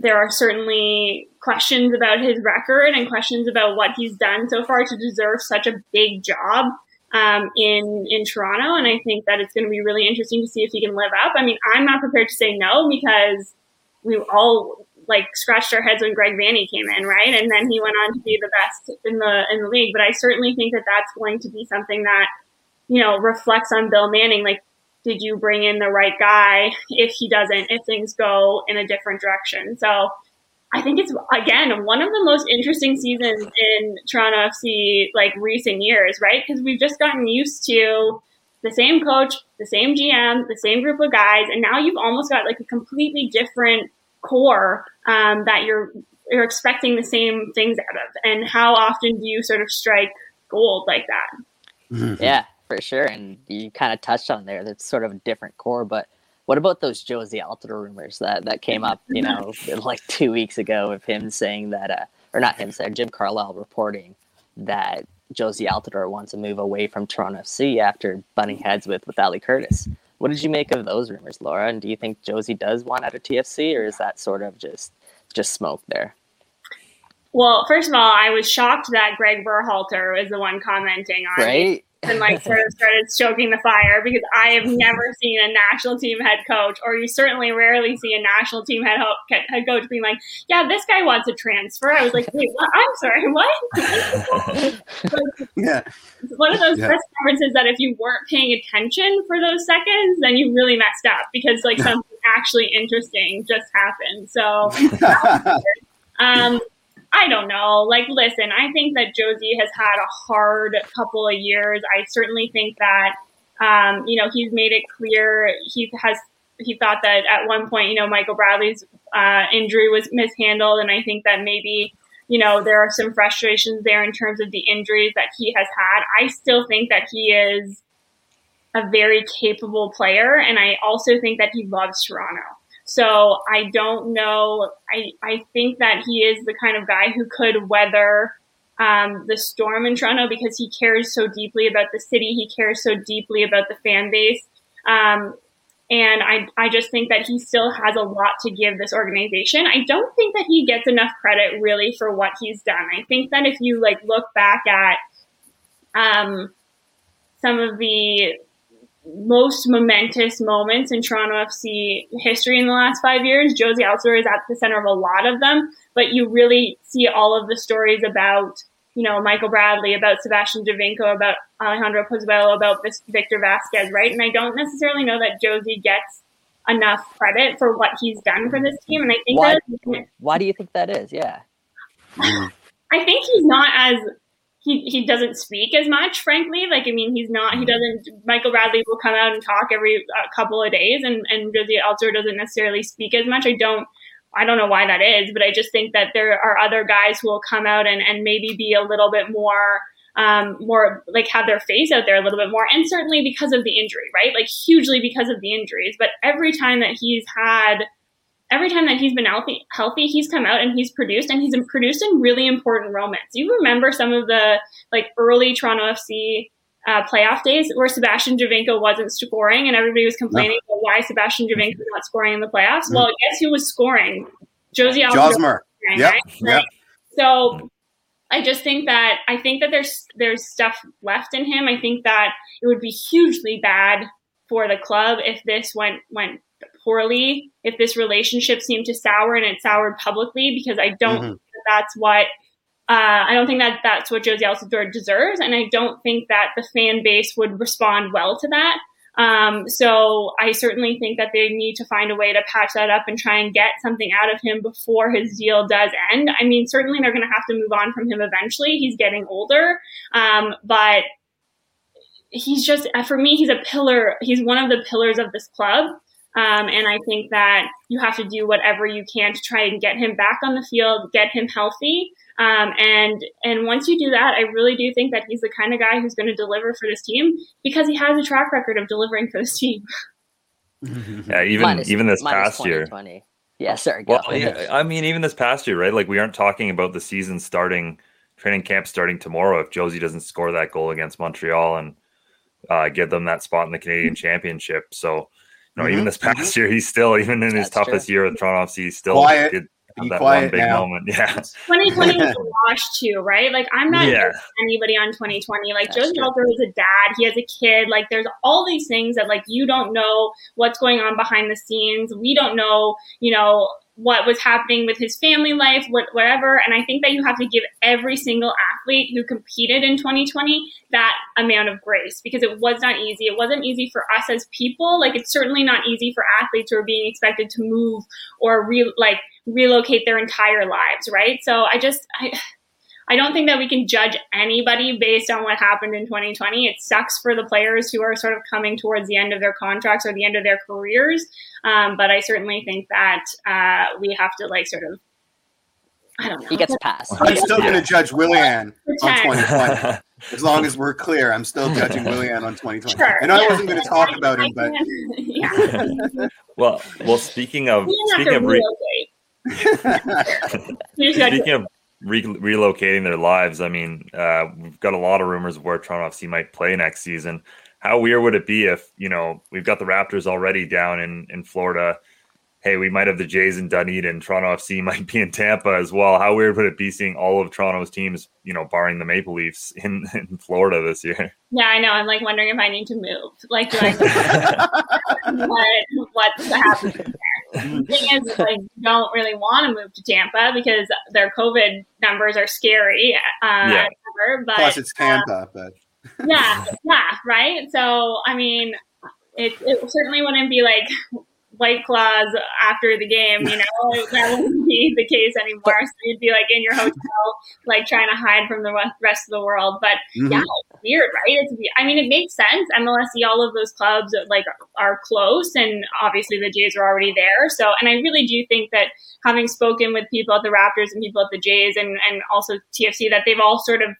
there are certainly questions about his record and questions about what he's done so far to deserve such a big job um, in, in Toronto. And I think that it's going to be really interesting to see if he can live up. I mean, I'm not prepared to say no, because we all like scratched our heads when Greg Vanney came in, right? And then he went on to be the best in the in the league. But I certainly think that that's going to be something that, you know, reflects on Bill Manning. Like, did you bring in the right guy if he doesn't, if things go in a different direction? So I think it's, again, one of the most interesting seasons in Toronto F C, like, recent years, right? Because we've just gotten used to the same coach, the same G M, the same group of guys. And now you've almost got like a completely different core um, that you're, you're expecting the same things out of. And how often do you sort of strike gold like that? Mm-hmm. Yeah. For sure, and you kind of touched on there. That's sort of a different core, but what about those Jozy Altidore rumors that, that came up, you know, like two weeks ago of him saying that, uh, or not him saying, Jim Carlisle reporting that Jozy Altidore wants to move away from Toronto F C after butting heads with, with Ali Curtis. What did you make of those rumors, Laura? And do you think Jozy does want out of T F C, or is that sort of just just smoke there? Well, first of all, I was shocked that Greg Berhalter was the one commenting on right? and like sort of started stoking the fire, because I have never seen a national team head coach, or you certainly rarely see a national team head, ho- head coach being like, yeah, this guy wants a transfer. I was like, wait, what? I'm sorry, what? Like, yeah. It's one of those yeah. press conferences that if you weren't paying attention for those seconds, then you really messed up, because like something actually interesting just happened. So um I don't know. Like, listen, I think that Jozy has had a hard couple of years. I certainly think that, um, you know, he's made it clear. He has, he thought that at one point, you know, Michael Bradley's uh, injury was mishandled. And I think that maybe, you know, there are some frustrations there in terms of the injuries that he has had. I still think that he is a very capable player. And I also think that he loves Toronto. So I don't know. I, I think that he is the kind of guy who could weather um, the storm in Toronto, because he cares so deeply about the city. He cares so deeply about the fan base. Um, and I, I just think that he still has a lot to give this organization. I don't think that he gets enough credit really for what he's done. I think that if you like look back at um, some of the most momentous moments in Toronto F C history in the last five years, Jozy Altidore is at the center of a lot of them, but you really see all of the stories about, you know, Michael Bradley, about Sebastian Giovinco, about Alejandro Pozuelo, about Víctor Vázquez, right? And I don't necessarily know that Jozy gets enough credit for what he's done for this team. And I think why, that... Why do you think that is? Yeah. I think he's not as... He, he doesn't speak as much, frankly. Like, I mean, he's not, he doesn't, Michael Bradley will come out and talk every uh, couple of days, and, and Jozy Altidore doesn't necessarily speak as much. I don't, I don't know why that is, but I just think that there are other guys who will come out and, and maybe be a little bit more, um, more like have their face out there a little bit more. And certainly because of the injury, right? Like hugely because of the injuries. But every time that he's had, every time that he's been healthy, healthy, he's come out and he's produced, and he's produced in really important moments. You remember some of the like early Toronto F C uh, playoff days where Sebastian Giovinco wasn't scoring, and everybody was complaining no. about why Sebastian Giovinco was not scoring in the playoffs. Mm. Well, guess who was scoring? Jozy Altidore. Yep. Right? Yep. So I just think that I think that there's there's stuff left in him. I think that it would be hugely bad for the club if this went went. poorly, if this relationship seemed to sour, and it soured publicly, because I don't mm-hmm. think that that's what uh, I don't think that that's what Jozy Altidore deserves, and I don't think that the fan base would respond well to that. Um, so I certainly think that they need to find a way to patch that up and try and get something out of him before his deal does end. I mean, certainly they're going to have to move on from him eventually. He's getting older, um, but he's just for me, he's a pillar. He's one of the pillars of this club. Um, and I think that you have to do whatever you can to try and get him back on the field, get him healthy. Um, and and once you do that, I really do think that he's the kind of guy who's going to deliver for this team, because he has a track record of delivering for this team. Yeah, even minus, even this past twenty, year. twenty. Yeah, sorry. Go. Well, yeah, I mean, even this past year, right? Like, we aren't talking about the season starting, training camp starting tomorrow if Jozy doesn't score that goal against Montreal and uh, give them that spot in the Canadian Championship. So, no, even this past year, he's still, even in That's his toughest true. year with Toronto F C, he's still quiet, did, Be that quiet one big now. Moment. Yeah. twenty twenty was a wash too, right? Like I'm not yeah. anybody on twenty twenty. Like Jozy Altidore is a dad. He has a kid. Like there's all these things that like you don't know what's going on behind the scenes. We don't know, you know, what was happening with his family life, what, whatever. And I think that you have to give every single athlete who competed in twenty twenty that amount of grace because it was not easy. It wasn't easy for us as people. Like it's certainly not easy for athletes who are being expected to move or re- like relocate their entire lives, right? So I just, I, I don't think that we can judge anybody based on what happened in twenty twenty. It sucks for the players who are sort of coming towards the end of their contracts or the end of their careers. Um, but I certainly think that uh, we have to like sort of, I don't know. He gets a pass. I'm still going to judge Willian on twenty twenty. As long as we're clear, I'm still judging Willian on twenty twenty. Sure, and I yeah. wasn't going to talk about him, but. yeah. Well, well, speaking of. Speaking of, re- speaking of re- relocating their lives, I mean, uh, we've got a lot of rumors of where Toronto F C might play next season. How weird would it be if, you know, we've got the Raptors already down in, in Florida. Hey, we might have the Jays in Dunedin. Toronto F C might be in Tampa as well. How weird would it be seeing all of Toronto's teams, you know, barring the Maple Leafs in, in Florida this year? Yeah, I know. I'm like wondering if I need to move. Like, do I what, what's happening there? The thing is, like, you don't really want to move to Tampa because their COVID numbers are scary. Uh, yeah. Never, but, Plus, it's Tampa, um, but. yeah, yeah, right? So, I mean, it, it certainly wouldn't be like White Claws after the game, you know? That wouldn't be the case anymore. So you'd be like in your hotel, like trying to hide from the rest of the world. But mm-hmm. yeah, it's weird, right? It's weird. I mean, it makes sense. M L S E, all of those clubs like are close, and obviously the Jays are already there. So, and I really do think that having spoken with people at the Raptors and people at the Jays and, and also T F C, that they've all sort of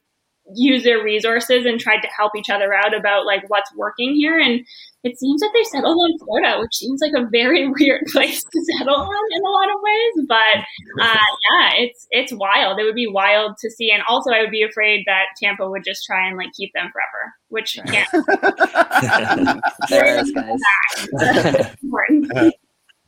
use their resources and tried to help each other out about like what's working here. And it seems that they settled on Florida, which seems like a very weird place to settle on in a lot of ways. But uh, yeah, it's it's wild. It would be wild to see. And also I would be afraid that Tampa would just try and like keep them forever, which can't. There it is, guys. That's important. Uh,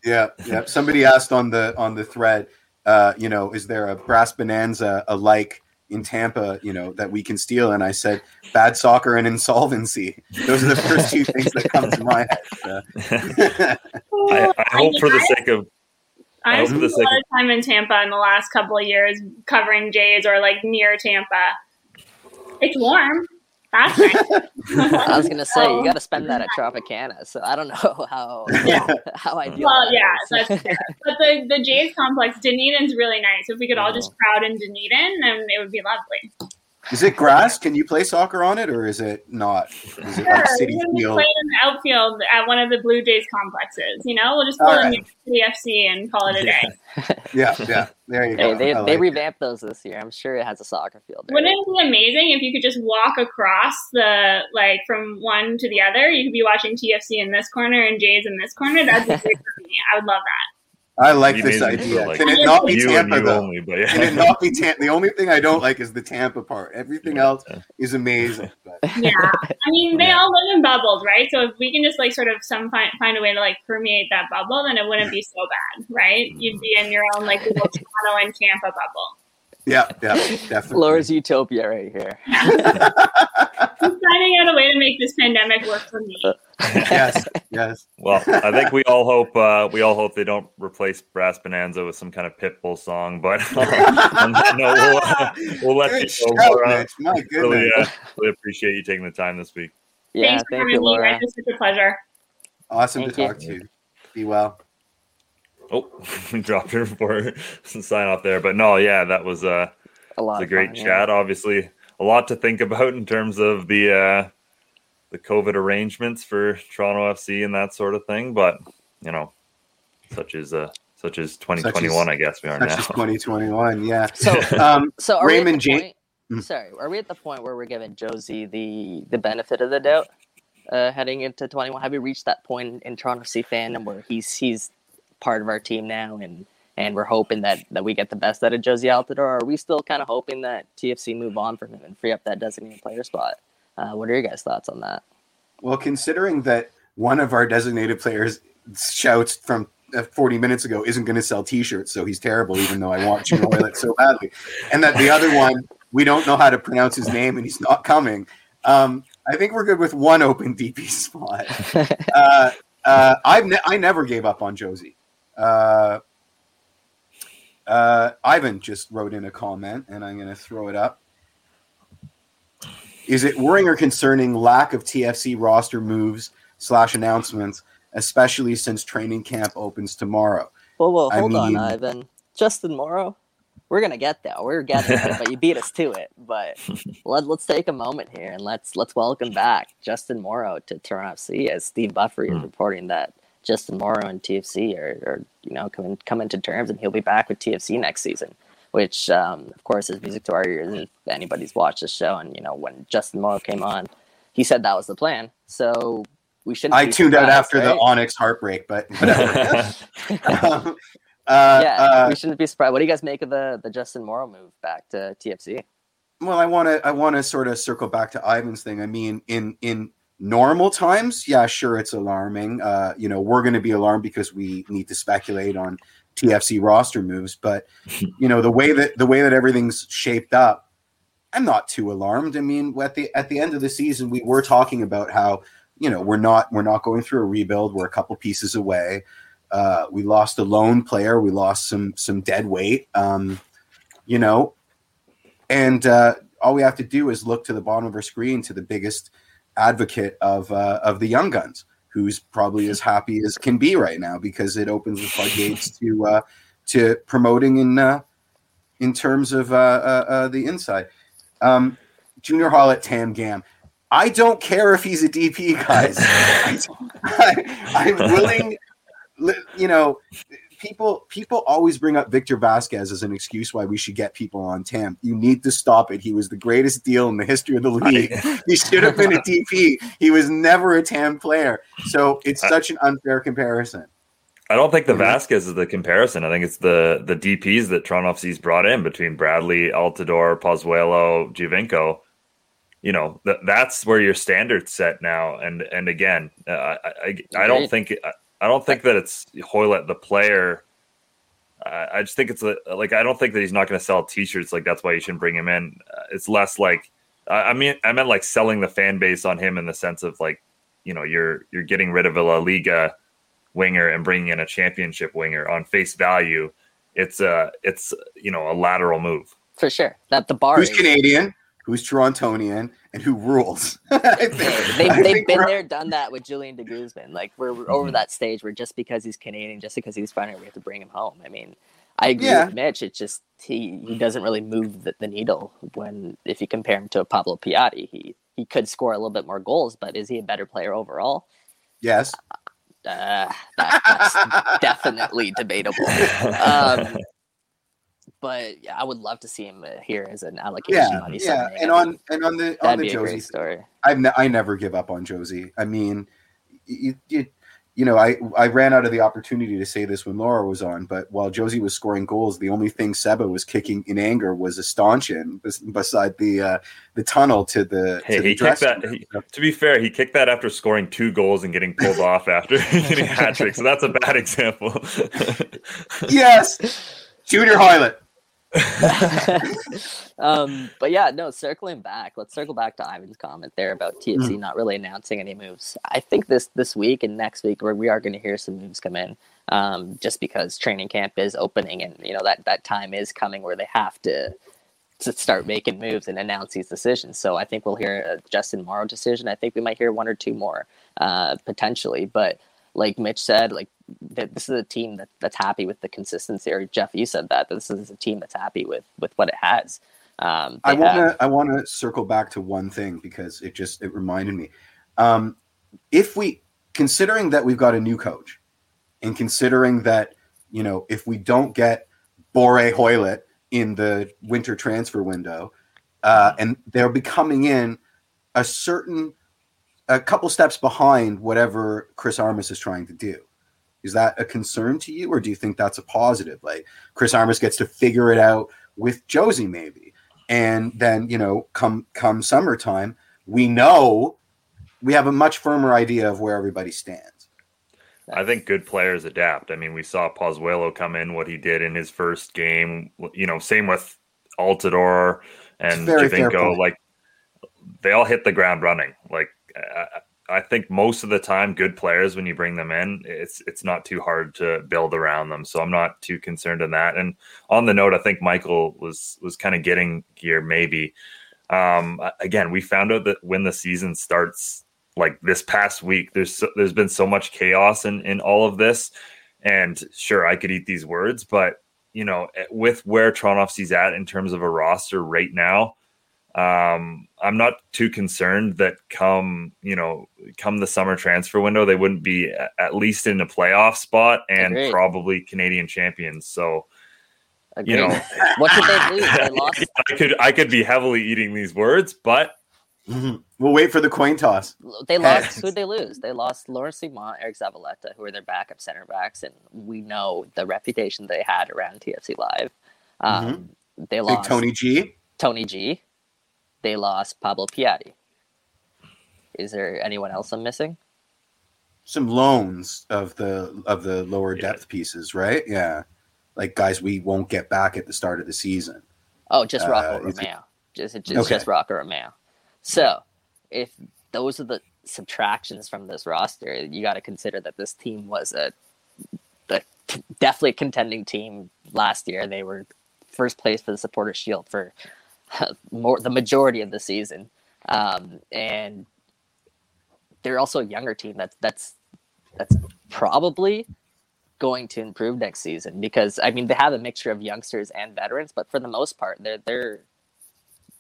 yeah, yeah. Somebody asked on the on the thread, uh, you know, is there a brass bonanza alike in Tampa, you know, that we can steal? And I said, bad soccer and insolvency. Those are the first two things that come to my head. So. I, I hope for the sake of I, I spent a lot of time in Tampa in the last couple of years covering Jays or like near Tampa. It's warm. That's nice. I was gonna say you got to spend that at Tropicana, so I don't know how yeah. how I do. Well, that yeah, that's fair. But the the Jays complex, Dunedin's really nice. If we could all just crowd in Dunedin, then it would be lovely. Is it grass? Can you play soccer on it, or is it not? Is it sure, like city we can field? Play in the outfield at one of the Blue Jays complexes. You know, we'll just call right. it New York City F C and call it a day. Yeah, yeah, yeah. There you go. Hey, they I they like revamped it. Those this year. I'm sure it has a soccer field. There. Wouldn't it be amazing if you could just walk across the like from one to the other? You could be watching T F C in this corner and Jays in this corner. That'd be great for me. I would love that. I like you this idea. Like, can it not be Tampa, though? Only, yeah. Can it not be Tampa? The only thing I don't like is the Tampa part. Everything else is amazing. But. Yeah. I mean, they yeah. all live in bubbles, right? So if we can just, like, sort of some find, find a way to, like, permeate that bubble, then it wouldn't be so bad, right? You'd be in your own, like, little Toronto and Tampa bubble. Yeah, yeah, definitely. Laura's utopia right here. I'm finding out a way to make this pandemic work for me. Yes, yes. Well, I think we all hope uh, we all hope they don't replace Brass Bonanza with some kind of Pitbull song. But um, no, we'll, uh, we'll let Good you go, Laura. My goodness. Really, uh, really appreciate you taking the time this week. Yeah, Thanks for thank having you, Laura. Me. It's such a pleasure. Awesome thank to you. Talk to you. Be well. Oh, we dropped her before sign off there. But no, yeah, that was uh, a, lot was a great fun, chat. Yeah. Obviously, a lot to think about in terms of the uh, the COVID arrangements for Toronto F C and that sort of thing. But, you know, such as uh, such as twenty twenty-one, such as, I guess we are such now. Such as twenty twenty-one, yeah. So, um, so are Raymond James. Mm. Sorry, are we at the point where we're giving Jozy the, the benefit of the doubt uh, heading into twenty-one? Have we reached that point in, in Toronto F C fandom where he's he's part of our team now, and and we're hoping that that we get the best out of Jozy Altidore? Are we still kind of hoping that T F C move on from him and free up that designated player spot? Uh, what are your guys' thoughts on that? Well, considering that one of our designated players shouts from forty minutes ago isn't going to sell T-shirts, so he's terrible, even though I want Junior Hoilett so badly. And that the other one, we don't know how to pronounce his name, and he's not coming. Um, I think we're good with one open D P spot. Uh, uh, I've ne- I never gave up on Jozy. Uh, uh, Ivan just wrote in a comment, and I'm going to throw it up. Is it worrying or concerning lack of T F C roster moves slash announcements, especially since training camp opens tomorrow? Well, well, hold I mean, on, Ivan. Justin Morrow, we're gonna get that. We're getting it, but you beat us to it. But let, let's take a moment here and let's let's welcome back Justin Morrow to Toronto F C. As Steve Buffery mm. is reporting that Justin Morrow and T F C are, are you know coming coming to terms, and he'll be back with T F C next season. Which, um, of course, is music to our ears if anybody's watched this show. And you know, when Justin Morrow came on, he said that was the plan. So. We shouldn't I tuned out after right? the Onyx heartbreak, but whatever. um, uh, yeah, uh, we shouldn't be surprised. What do you guys make of the, the Justin Morrow move back to T F C? Well, I want to I want to sort of circle back to Ivan's thing. I mean, in in normal times, yeah, sure, it's alarming. Uh, you know, we're going to be alarmed because we need to speculate on T F C roster moves. But you know, the way that the way that everything's shaped up, I'm not too alarmed. I mean, at the at the end of the season, we were talking about how. You know, we're not we're not going through a rebuild. We're a couple pieces away. Uh, we lost a lone player. We lost some some dead weight. Um, you know, and uh, all we have to do is look to the bottom of our screen to the biggest advocate of uh, of the young guns, who's probably as happy as can be right now because it opens the floodgates to uh, to promoting in uh, in terms of uh, uh, uh, the inside. Um, Junior Hoilett, Tam Gam. I don't care if he's a D P, guys. I, I'm willing, you know, people people always bring up Víctor Vázquez as an excuse why we should get people on Tam. You need to stop it. He was the greatest deal in the history of the league. He should have been a D P. He was never a Tam player. So it's such an unfair comparison. I don't think the Vázquez is the comparison. I think it's the, the D Ps that Toronto F C's brought in between Bradley, Altidore, Pozuelo, Giovinco. You know, th- that's where your standard's set now. And and again, uh, I, I I don't think I don't think that it's Hoilett the player. Uh, I just think it's a, like I don't think that he's not going to sell T-shirts. Like that's why you shouldn't bring him in. Uh, it's less like I, I mean I meant like selling the fan base on him in the sense of like you know you're you're getting rid of a La Liga winger and bringing in a championship winger on face value. It's a it's you know a lateral move for sure. That the bar who's is- Canadian. Who's Torontonian and who rules? I think, they, I they've think been there, done that with Julian de Guzman. Like we're, we're over that stage where just because he's Canadian, just because he's foreigner, we have to bring him home. I mean, I agree yeah. with Mitch. It's just he, he doesn't really move the, the needle when if you compare him to a Pablo Piatti, he he could score a little bit more goals, but is he a better player overall? Yes. Uh, that, that's definitely debatable. Um, But yeah, I would love to see him here as an allocation yeah, money. Yeah, Sunday. and on and on the That'd on the be Jozy a great story. I've ne- I never give up on Jozy. I mean, you, you you know, I I ran out of the opportunity to say this when Laura was on, but while Jozy was scoring goals, the only thing Seba was kicking in anger was a stanchion beside the uh, the tunnel to the. Hey, to the he kicked that. He, to be fair, he kicked that after scoring two goals and getting pulled off after getting a hat trick. So that's a bad example. Yes, Junior Hoilett. um, but yeah, no, circling back, let's circle back to Ivan's comment there about T F C not really announcing any moves. I think this this week and next week we are going to hear some moves come in um, just because training camp is opening and you know that, that time is coming where they have to, to start making moves and announce these decisions. So I think we'll hear a Justin Morrow decision. I think we might hear one or two more uh, potentially, but like Mitch said, like this is a team that, that's happy with the consistency. Or Jeff, you said that this is a team that's happy with, with what it has. Um, I want to I want to circle back to one thing because it just it reminded me. Um, if we considering that we've got a new coach, and considering that you know if we don't get Boré Hoilett in the winter transfer window, uh, and they'll be coming in a certain. A couple steps behind whatever Chris Armas is trying to do. Is that a concern to you, or do you think that's a positive? Like Chris Armas gets to figure it out with Jozy maybe. And then, you know, come come summertime, we know we have a much firmer idea of where everybody stands. I think good players adapt. I mean, we saw Pozuelo come in, what he did in his first game. You know, same with Altidore and Giovinco. Like, they all hit the ground running. Like, I, I think most of the time, good players, when you bring them in, it's it's not too hard to build around them. So I'm not too concerned in that. And on the note, I think Michael was was kind of getting here maybe. Um, again, we found out that when the season starts, like this past week, there's so, there's been so much chaos in, in all of this. And sure, I could eat these words, but you know, with where Toronto F C's at in terms of a roster right now, um, I'm not too concerned that come, you know, come the summer transfer window, they wouldn't be at least in a playoff spot and Agreed. probably Canadian champions. So, Agreed. you know, what did they lose? They lost. I could, I could be heavily eating these words, but mm-hmm. we'll wait for the coin toss. They lost. Who'd they lose? They lost Laurent Simon, Eric Zavaleta, who are their backup center backs. And we know the reputation they had around T F C Live. Um, mm-hmm. They lost like Tony G. Tony G. They lost Pablo Piatti. Is there anyone else I'm missing? Some loans of the of the lower yeah. depth pieces, right? Yeah. Like guys we won't get back at the start of the season. Oh, just Rocco uh, Romeo. Just, just, okay. just Rocco Romeo. So if those are the subtractions from this roster, you got to consider that this team was a, a definitely contending team last year. They were first place for the Supporters' Shield for more the majority of the season, um, and they're also a younger team that's that's that's probably going to improve next season, because I mean they have a mixture of youngsters and veterans, but for the most part, they're they're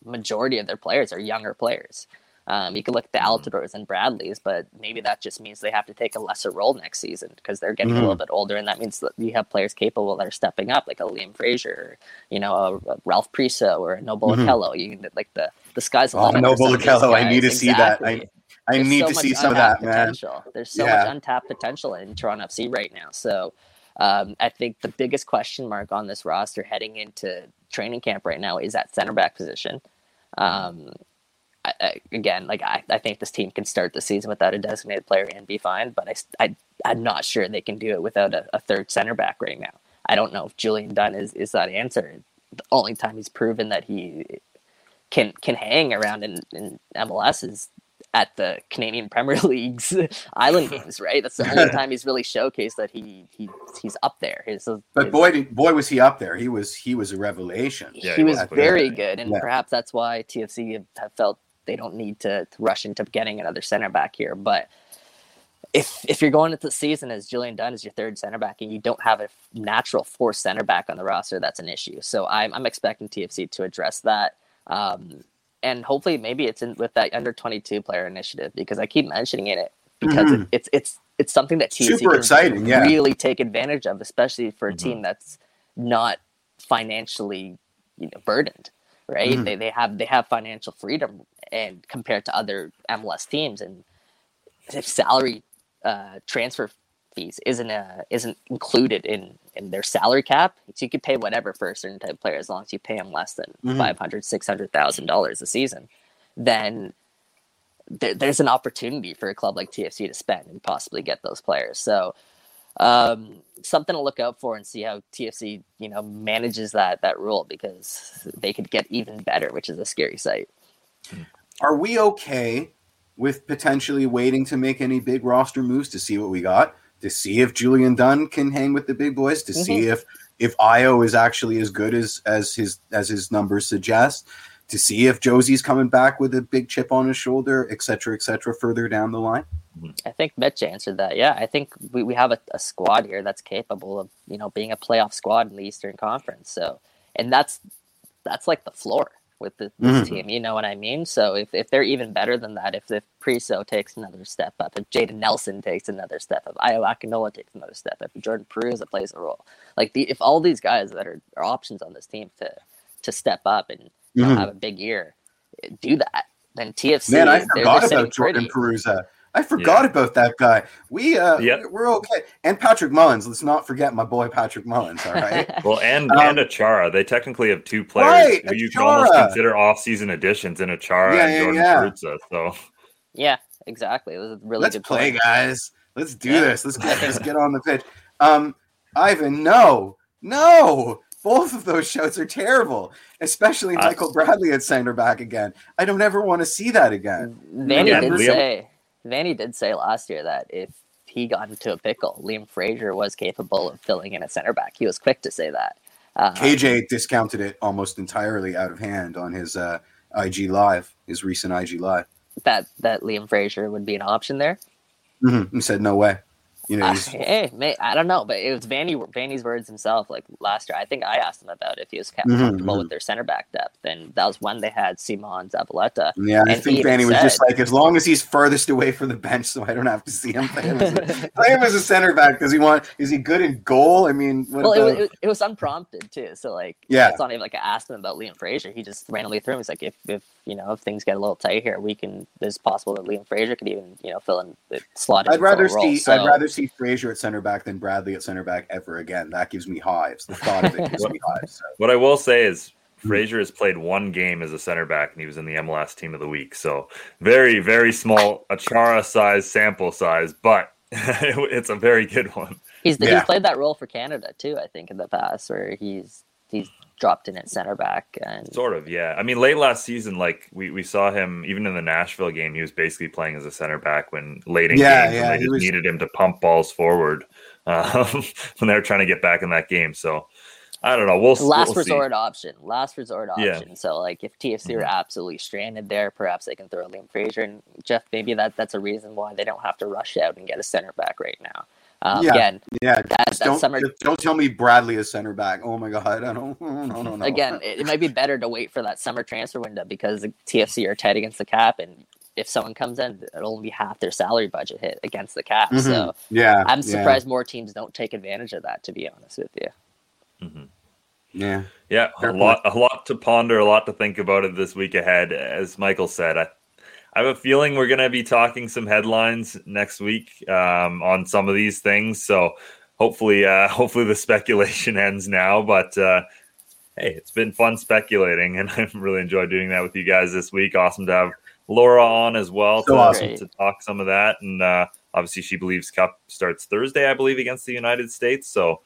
majority of their players are younger players. Um, you can look at the Altidores and Bradleys, but maybe that just means they have to take a lesser role next season because they're getting mm-hmm. a little bit older, and that means that you have players capable that are stepping up, like a Liam Fraser, or, you know, a, a Ralph Priso or a Noble mm-hmm. Okello. You like the the sky's the oh, limit. Noble Okello, I need to exactly. see that. I I There's need so to see some of that, man. Potential. There's so yeah. much untapped potential in Toronto F C right now. So um, I think the biggest question mark on this roster heading into training camp right now is that center back position. Um, I, I, again, like I, I think this team can start the season without a designated player and be fine, but I, I, I'm not sure they can do it without a, a third center back right now. I don't know if Julian Dunn is, is that answer. The only time he's proven that he can can hang around in, in M L S is at the Canadian Premier League's Island Games, right? That's the only time he's really showcased that he he he's up there. His, his, but boy, did, boy was he up there. He was he was a revelation. Yeah, he, he was, was very good, and yeah. perhaps that's why T F C have felt they don't need to, to rush into getting another center back here. But if if you're going into the season as Julian Dunn is your third center back and you don't have a natural fourth center back on the roster, that's an issue. So I'm I'm expecting T F C to address that. Um, And hopefully maybe it's in with that under twenty-two player initiative, because I keep mentioning it because mm-hmm. it, it's it's it's something that T F C Super exciting, yeah. really take advantage of, especially for a mm-hmm. team that's not financially you know, burdened, right? Mm-hmm. They they have they have financial freedom and compared to other M L S teams, and if salary uh, transfer fees isn't a, isn't included in, in their salary cap, so you could pay whatever for a certain type of player as long as you pay them less than mm-hmm. five hundred thousand dollars, six hundred thousand dollars a season, then th- there's an opportunity for a club like T F C to spend and possibly get those players. So um, something to look out for and see how T F C you know manages that that rule, because they could get even better, which is a scary sight. Are we okay with potentially waiting to make any big roster moves to see what we got? To see if Julian Dunn can hang with the big boys, to mm-hmm. see if if Io is actually as good as as his as his numbers suggest, to see if Jozy's coming back with a big chip on his shoulder, et cetera, et cetera, further down the line. I think Mitch answered that. Yeah, I think we, we have a, a squad here that's capable of you know being a playoff squad in the Eastern Conference. So, and that's that's like the floor with the, this mm-hmm. team, you know what I mean? So if, if they're even better than that, if, if Priso takes another step up, if Jaden Nelson takes another step up, Ayo Akinola takes another step up, if Jordan Peruza plays a role, like the, if all these guys that are, are options on this team to to step up and you know, mm-hmm. have a big year, do that, then T F C... Man, I forgot about Jordan Peruza. I forgot yeah. about that guy. We, uh, yep. We're okay. And Patrick Mullins. Let's not forget my boy Patrick Mullins, all right? well, and, um, and Achara. They technically have two players right, who Achara. You can almost consider off-season additions in Achara yeah, and Jordan yeah, yeah. Peruzza. So. Yeah, exactly. It was a really Let's good play, play, guys. Let's do yeah. this. Let's get, let's get on the pitch. Um, Ivan, no, no. Both of those shouts are terrible, especially uh, Michael Bradley at center back again. I don't ever want to see that again. Vanney yeah, did Liam. say Vanney did say last year that if he got into a pickle, Liam Fraser was capable of filling in at center back. He was quick to say that. Uh, K J discounted it almost entirely out of hand on his uh, I G Live, his recent I G Live. That that Liam Fraser would be an option there? Mm-hmm. He said, no way. You know, uh, hey, mate, I don't know, but it was Vanney, Vanney's words himself. Like last year, I think I asked him about if he was comfortable mm-hmm, mm-hmm. with their center back depth, and that was when they had Simon Zabaleta. Yeah, I think Vanney was said, just like, as long as he's furthest away from the bench, so I don't have to see him play him as a, play him as a center back. Does he want? Is he good in goal? I mean, what well, about... it, was, it was unprompted too. So like, yeah, it's not even like I asked him about Liam Fraser. He just randomly threw him. He's like, if if you know, if things get a little tight here, we can. It's possible that Liam Fraser could even you know fill in the slot. I'd rather see. Role, so. I'd rather see. Fraser at center back than Bradley at center back ever again. That gives me hives. The thought of it gives me hives. So. What I will say is Fraser has played one game as a center back, and he was in the M L S Team of the Week. So very, very small Achara size sample size, but it's a very good one. He's the, yeah. he's played that role for Canada too, I think, in the past, where he's he's dropped in at center back and sort of yeah. I mean, late last season, like we, we saw him even in the Nashville game, he was basically playing as a center back when late in yeah, games, yeah, when they just was... needed him to pump balls forward um, when they were trying to get back in that game. So I don't know. We'll last we'll resort see. option, last resort option. Yeah. So like if T F C mm-hmm. were absolutely stranded there, perhaps they can throw Liam Fraser and Jeff. Maybe that that's a reason why they don't have to rush out and get a center back right now. Um, yeah, again, yeah. That, that don't, summer... don't tell me Bradley is center back. Oh my God, I don't. No, no, no. Again, it, it might be better to wait for that summer transfer window because the T F C are tight against the cap, and if someone comes in, it'll only be half their salary budget hit against the cap. Mm-hmm. So yeah, I'm surprised yeah. more teams don't take advantage of that. To be honest with you. Mm-hmm. Yeah, yeah. Fair a point. lot, a lot to ponder, a lot to think about it this week ahead. As Michael said, I. I have a feeling we're going to be talking some headlines next week um, on some of these things. So hopefully, uh, hopefully the speculation ends now. But uh, hey, it's been fun speculating, and I've really enjoyed doing that with you guys this week. Awesome to have Laura on as well so to, awesome. to talk some of that. And uh, obviously, She Believes Cup starts Thursday, I believe, against the United States. So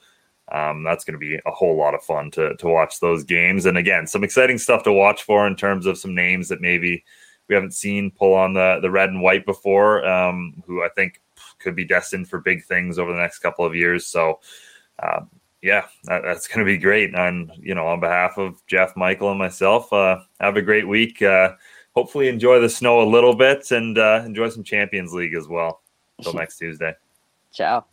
um, that's going to be a whole lot of fun to to watch those games. And again, some exciting stuff to watch for in terms of some names that maybe we haven't seen pull on the, the red and white before, um, who I think could be destined for big things over the next couple of years. So, uh, yeah, that, that's going to be great. And, you know, on behalf of Jeff, Michael, and myself, uh, have a great week. Uh, hopefully enjoy the snow a little bit and uh, enjoy some Champions League as well. Until next Tuesday. Ciao.